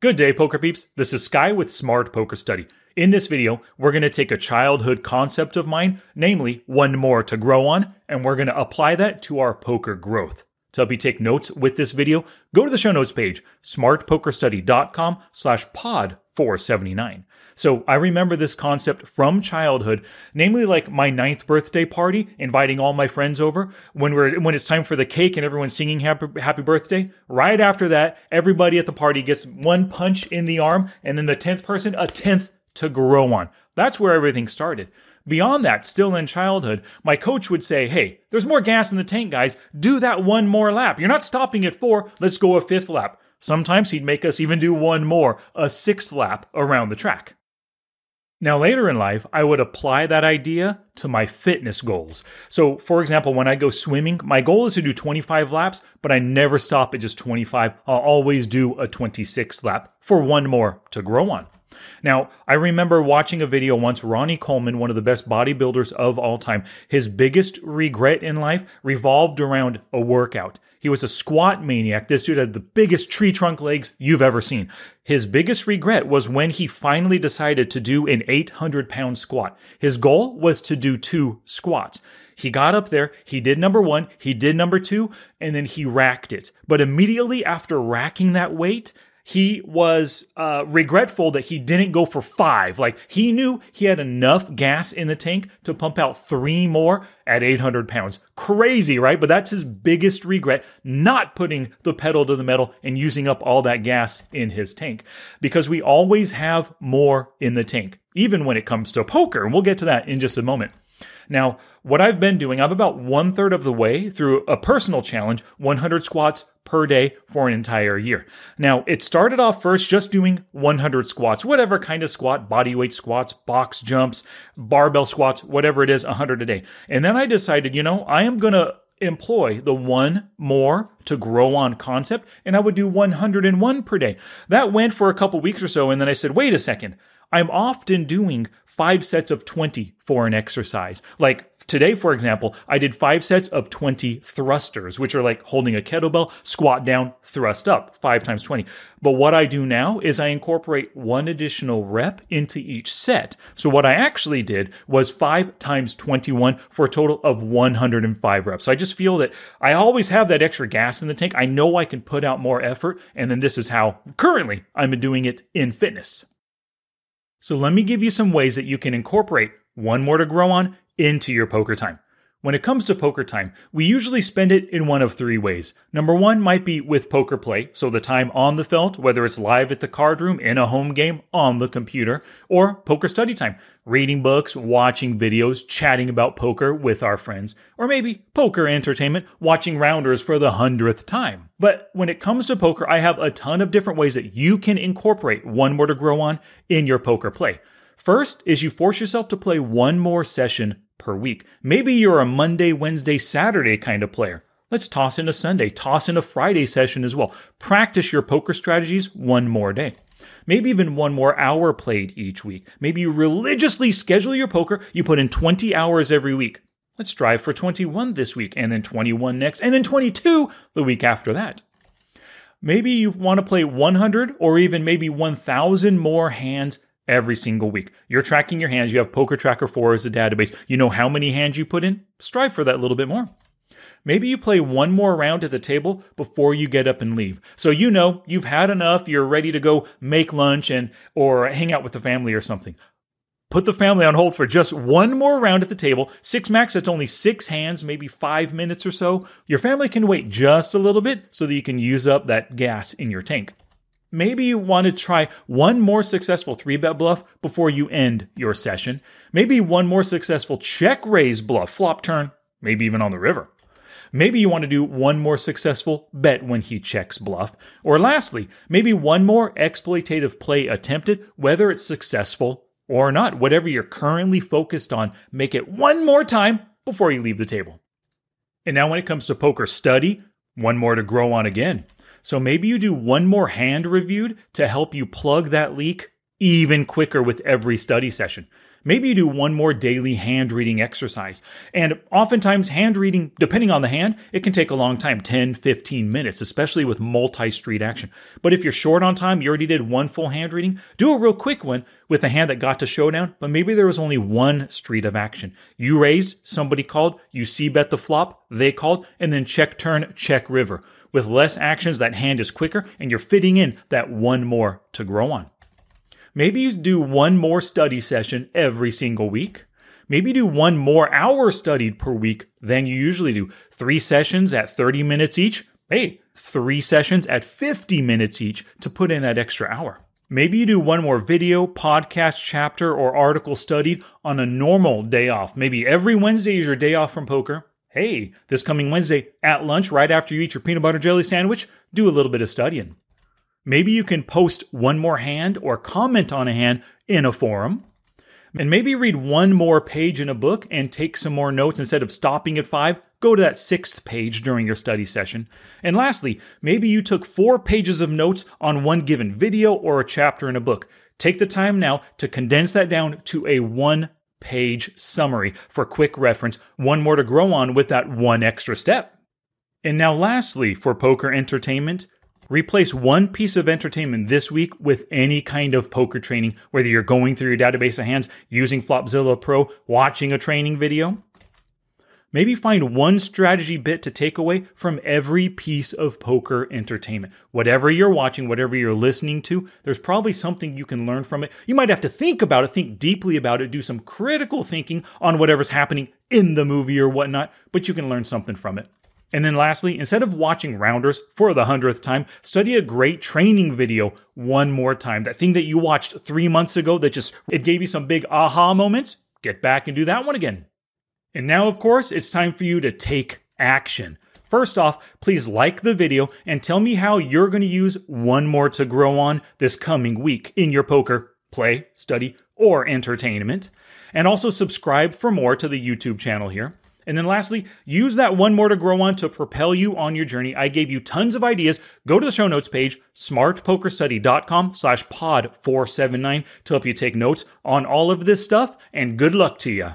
Good day, poker peeps. This is Sky with Smart Poker Study. In this video, we're going to take a childhood concept of mine, namely one more to grow on, and we're going to apply that to our poker growth. To help you take notes with this video, go to the show notes page, smartpokerstudy.com/pod479. So I remember this concept from childhood, namely like my 9th birthday party, inviting all my friends over when it's time for the cake and everyone's singing happy birthday. Right after that, everybody at the party gets one punch in the arm, and then the 10th person, a 10th to grow on. That's where everything started. Beyond that, still in childhood, my coach would say, hey, there's more gas in the tank, guys. Do that one more lap. You're not stopping at 4. Let's go a 5th lap. Sometimes he'd make us even do one more, a 6th lap around the track. Now, later in life, I would apply that idea to my fitness goals. So, for example, when I go swimming, my goal is to do 25 laps, but I never stop at just 25. I'll always do a 26th lap for one more to grow on. Now, I remember watching a video once, Ronnie Coleman, one of the best bodybuilders of all time, his biggest regret in life revolved around a workout. He was a squat maniac. This dude had the biggest tree trunk legs you've ever seen. His biggest regret was when he finally decided to do an 800-pound squat. His goal was to do 2 squats. He got up there, he did number 1, he did number 2, and then he racked it. But immediately after racking that weight, he was regretful that he didn't go for 5. Like, he knew he had enough gas in the tank to pump out 3 more at 800 pounds. Crazy, right? But that's his biggest regret, not putting the pedal to the metal and using up all that gas in his tank. Because we always have more in the tank, even when it comes to poker. And we'll get to that in just a moment. Now, what I've been doing, I'm about 1/3 of the way through a personal challenge, 100 squats per day for an entire year. Now, it started off first just doing 100 squats, whatever kind of squat, bodyweight squats, box jumps, barbell squats, whatever it is, 100 a day. And then I decided, I am going to employ the one more to grow on concept, and I would do 101 per day. That went for a couple weeks or so, and then I said, wait a second. I'm often doing 5 sets of 20 for an exercise. Like today, for example, I did 5 sets of 20 thrusters, which are like holding a kettlebell, squat down, thrust up, 5 times 20. But what I do now is I incorporate 1 additional rep into each set. So what I actually did was 5 times 21 for a total of 105 reps. So I just feel that I always have that extra gas in the tank. I know I can put out more effort. And then this is how currently I'm doing it in fitness. So let me give you some ways that you can incorporate one more to grow on into your poker time. When it comes to poker time, we usually spend it in one of 3 ways. Number 1 might be with poker play, so the time on the felt, whether it's live at the card room, in a home game, on the computer, or poker study time, reading books, watching videos, chatting about poker with our friends, or maybe poker entertainment, watching rounders for the 100th time. But when it comes to poker, I have a ton of different ways that you can incorporate one more to grow on in your poker play. First is you force yourself to play one more session per week. Maybe you're a Monday, Wednesday, Saturday kind of player. Let's toss in a Sunday, toss in a Friday session as well. Practice your poker strategies one more day. Maybe even one more hour played each week. Maybe you religiously schedule your poker. You put in 20 hours every week. Let's strive for 21 this week, and then 21 next, and then 22 the week after that. Maybe you want to play 100 or even maybe 1,000 more hands every single week. You're tracking your hands. You have Poker Tracker 4 as a database. You know how many hands you put in. Strive for that little bit more. Maybe you play one more round at the table before you get up and leave. So you know you've had enough. You're ready to go make lunch or hang out with the family or something. Put the family on hold for just one more round at the table. 6 max, that's only 6 hands, maybe 5 minutes or so. Your family can wait just a little bit so that you can use up that gas in your tank. Maybe you want to try one more successful 3-bet bluff before you end your session. Maybe one more successful check-raise bluff, flop turn, maybe even on the river. Maybe you want to do one more successful bet when he checks bluff. Or lastly, maybe one more exploitative play attempted, whether it's successful or not. Whatever you're currently focused on, make it one more time before you leave the table. And now when it comes to poker study, one more to grow on again. So maybe you do one more hand reviewed to help you plug that leak even quicker with every study session. Maybe you do one more daily hand reading exercise. And oftentimes hand reading, depending on the hand, it can take a long time, 10, 15 minutes, especially with multi-street action. But if you're short on time, you already did one full hand reading, do a real quick one with a hand that got to showdown, but maybe there was only one street of action. You raised, somebody called, you c-bet the flop, they called, and then check turn, check river. With less actions, that hand is quicker, and you're fitting in that one more to grow on. Maybe you do one more study session every single week. Maybe you do one more hour studied per week than you usually do. 3 sessions at 30 minutes each. Hey, 3 sessions at 50 minutes each to put in that extra hour. Maybe you do one more video, podcast, chapter, or article studied on a normal day off. Maybe every Wednesday is your day off from poker. Hey, this coming Wednesday at lunch, right after you eat your peanut butter jelly sandwich, do a little bit of studying. Maybe you can post one more hand or comment on a hand in a forum. And maybe read one more page in a book and take some more notes. Instead of stopping at 5, go to that 6th page during your study session. And lastly, maybe you took 4 pages of notes on one given video or a chapter in a book. Take the time now to condense that down to a 1-page summary for quick reference. One more to grow on with that one extra step. And now lastly, for poker entertainment, replace one piece of entertainment this week with any kind of poker training, whether you're going through your database of hands, using Flopzilla Pro, watching a training video. Maybe find one strategy bit to take away from every piece of poker entertainment. Whatever you're watching, whatever you're listening to, there's probably something you can learn from it. You might have to think about it, think deeply about it, do some critical thinking on whatever's happening in the movie or whatnot, but you can learn something from it. And then lastly, instead of watching rounders for the 100th time, study a great training video one more time. That thing that you watched 3 months ago that it gave you some big aha moments, get back and do that one again. And now, of course, it's time for you to take action. First off, please like the video and tell me how you're going to use one more to grow on this coming week in your poker play, study, or entertainment. And also subscribe for more to the YouTube channel here. And then lastly, use that one more to grow on to propel you on your journey. I gave you tons of ideas. Go to the show notes page, smartpokerstudy.com/pod479 to help you take notes on all of this stuff. And good luck to you.